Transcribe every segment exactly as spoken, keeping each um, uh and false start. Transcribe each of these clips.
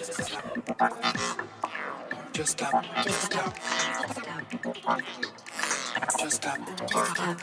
Just stop. Just stop. Just stop. Just stop. Just stop.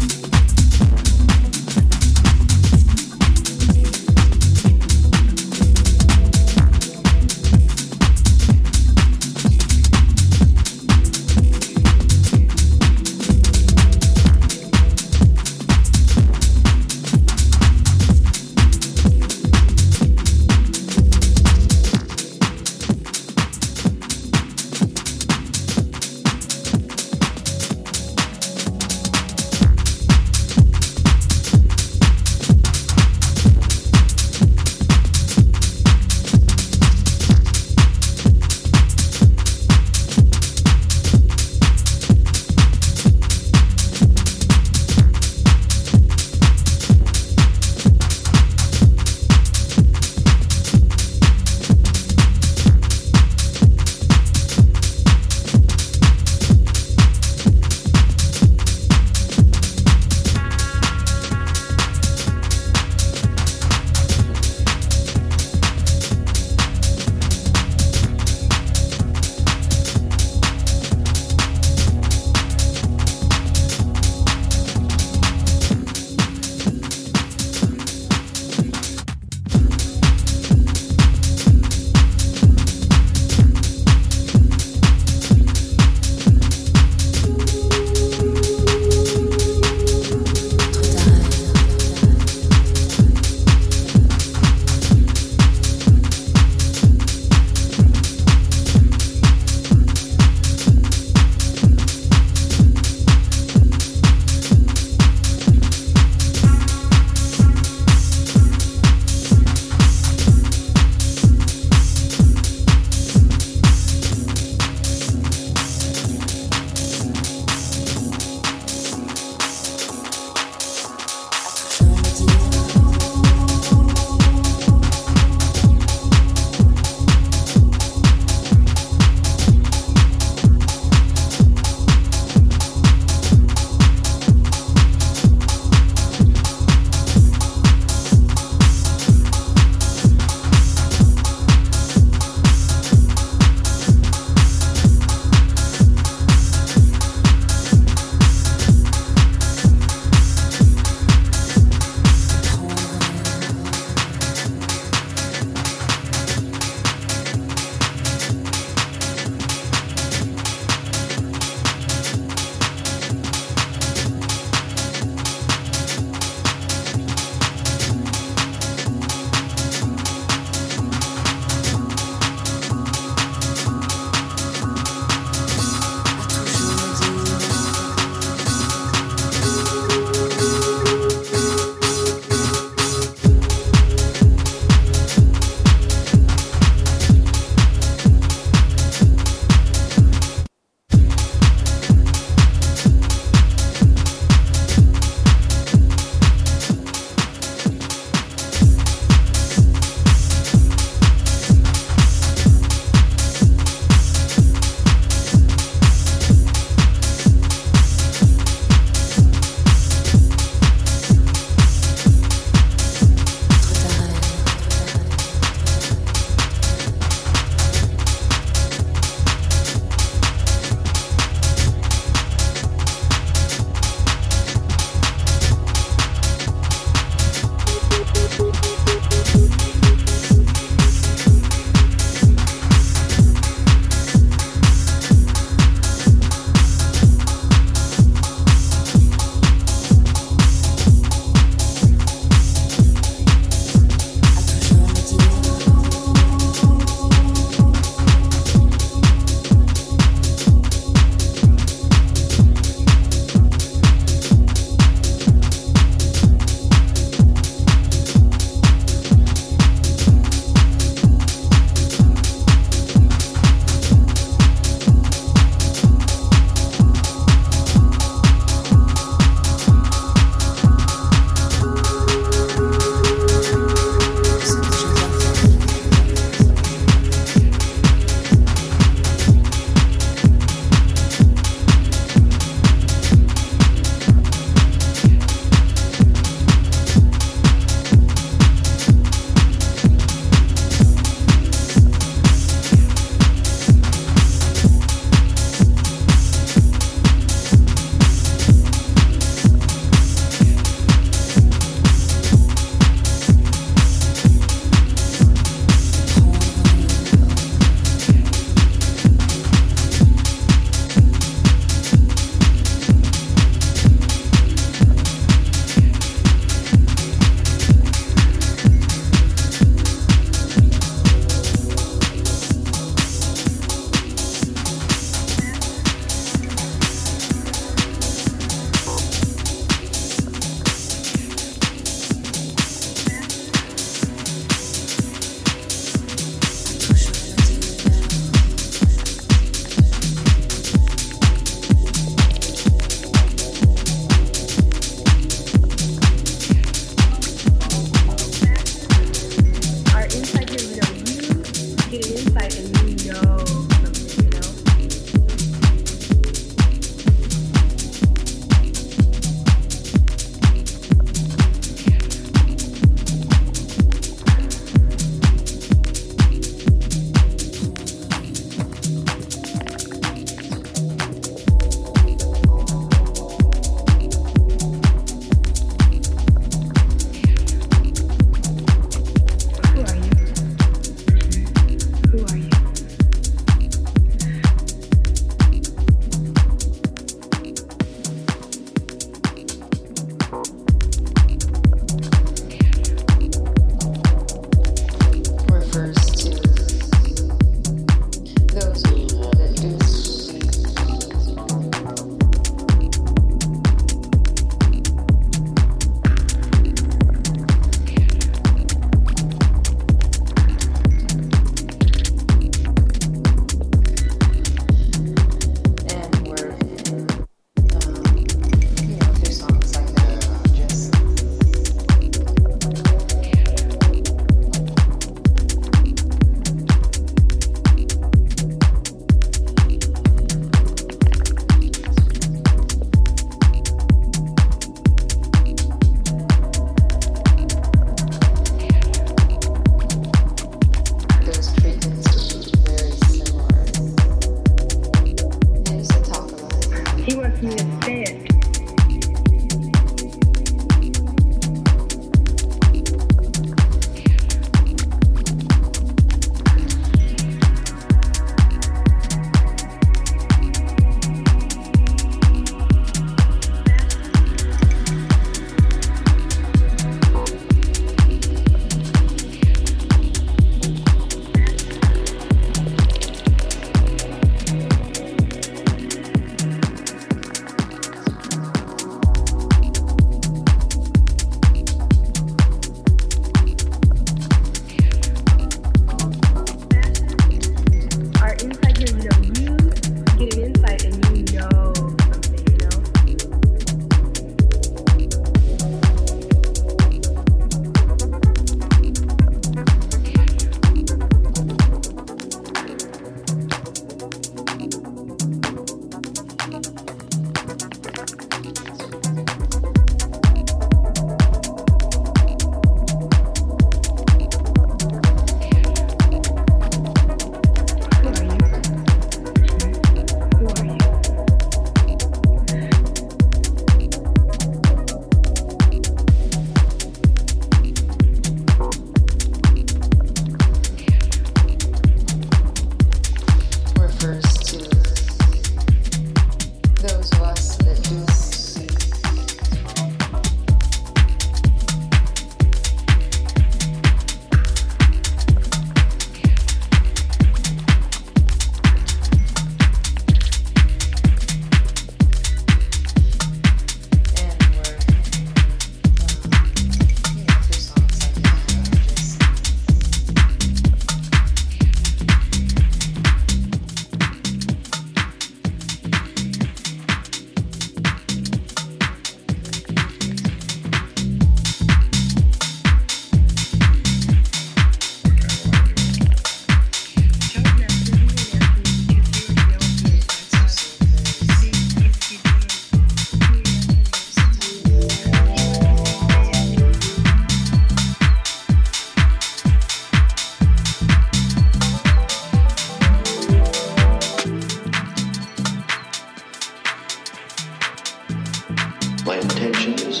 My intentions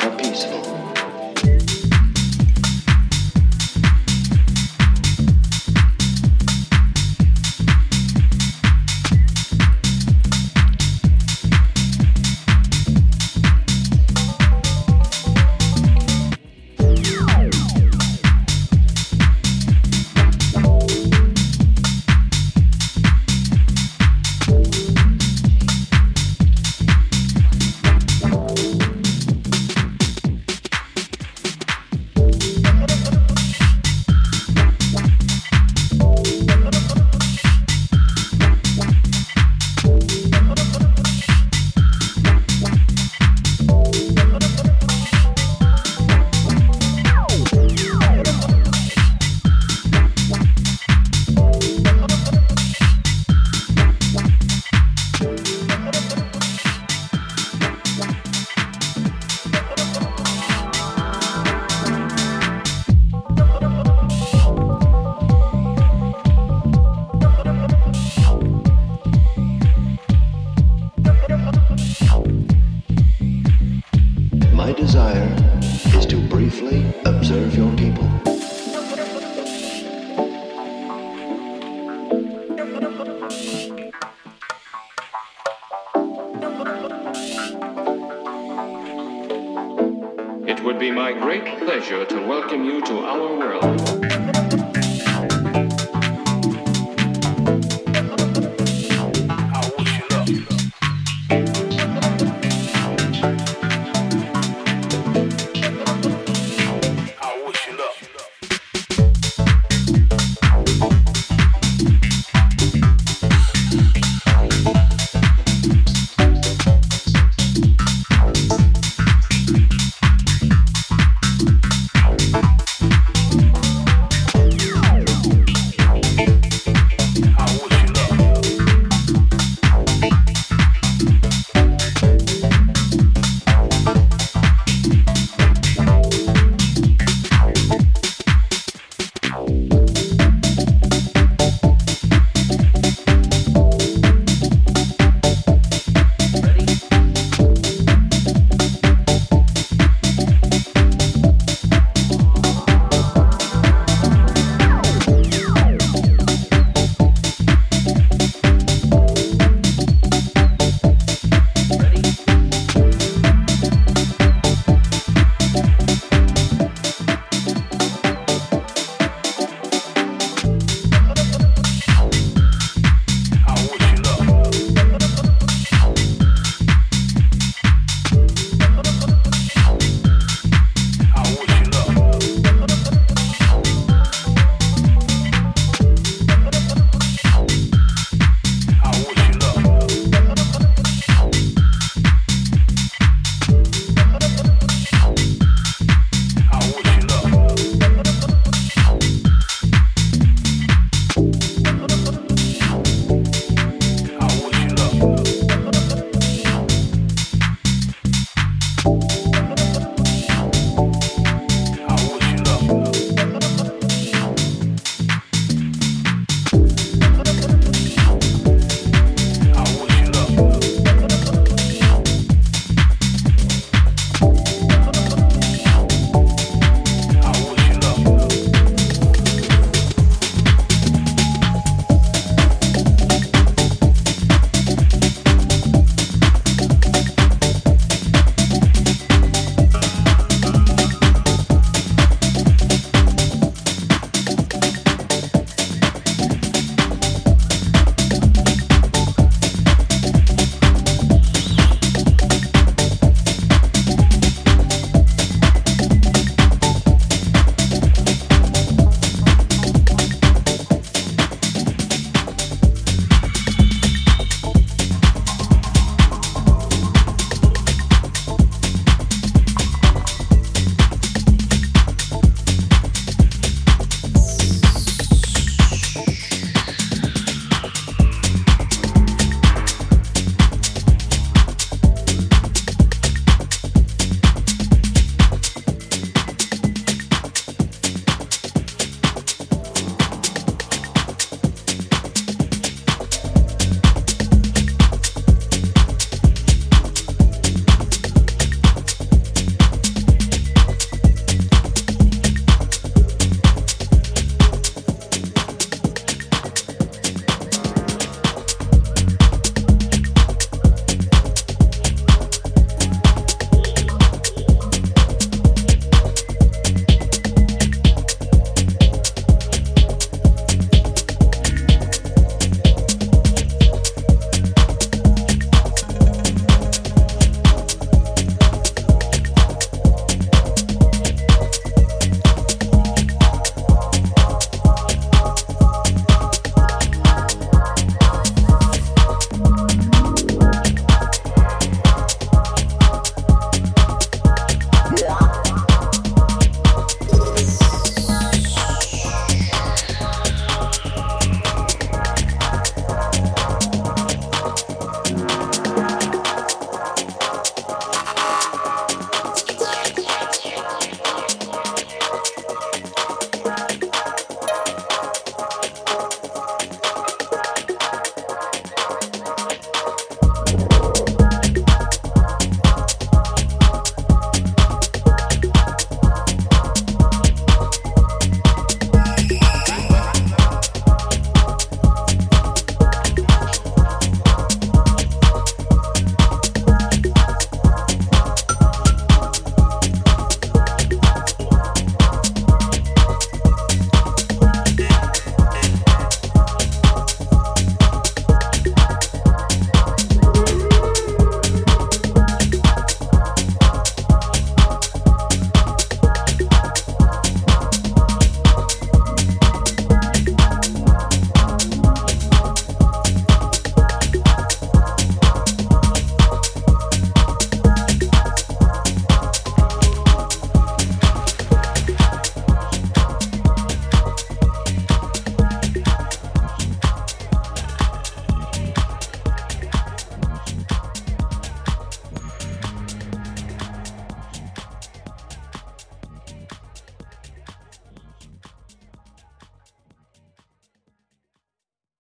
are peaceful. It would be my great pleasure to welcome you to our world.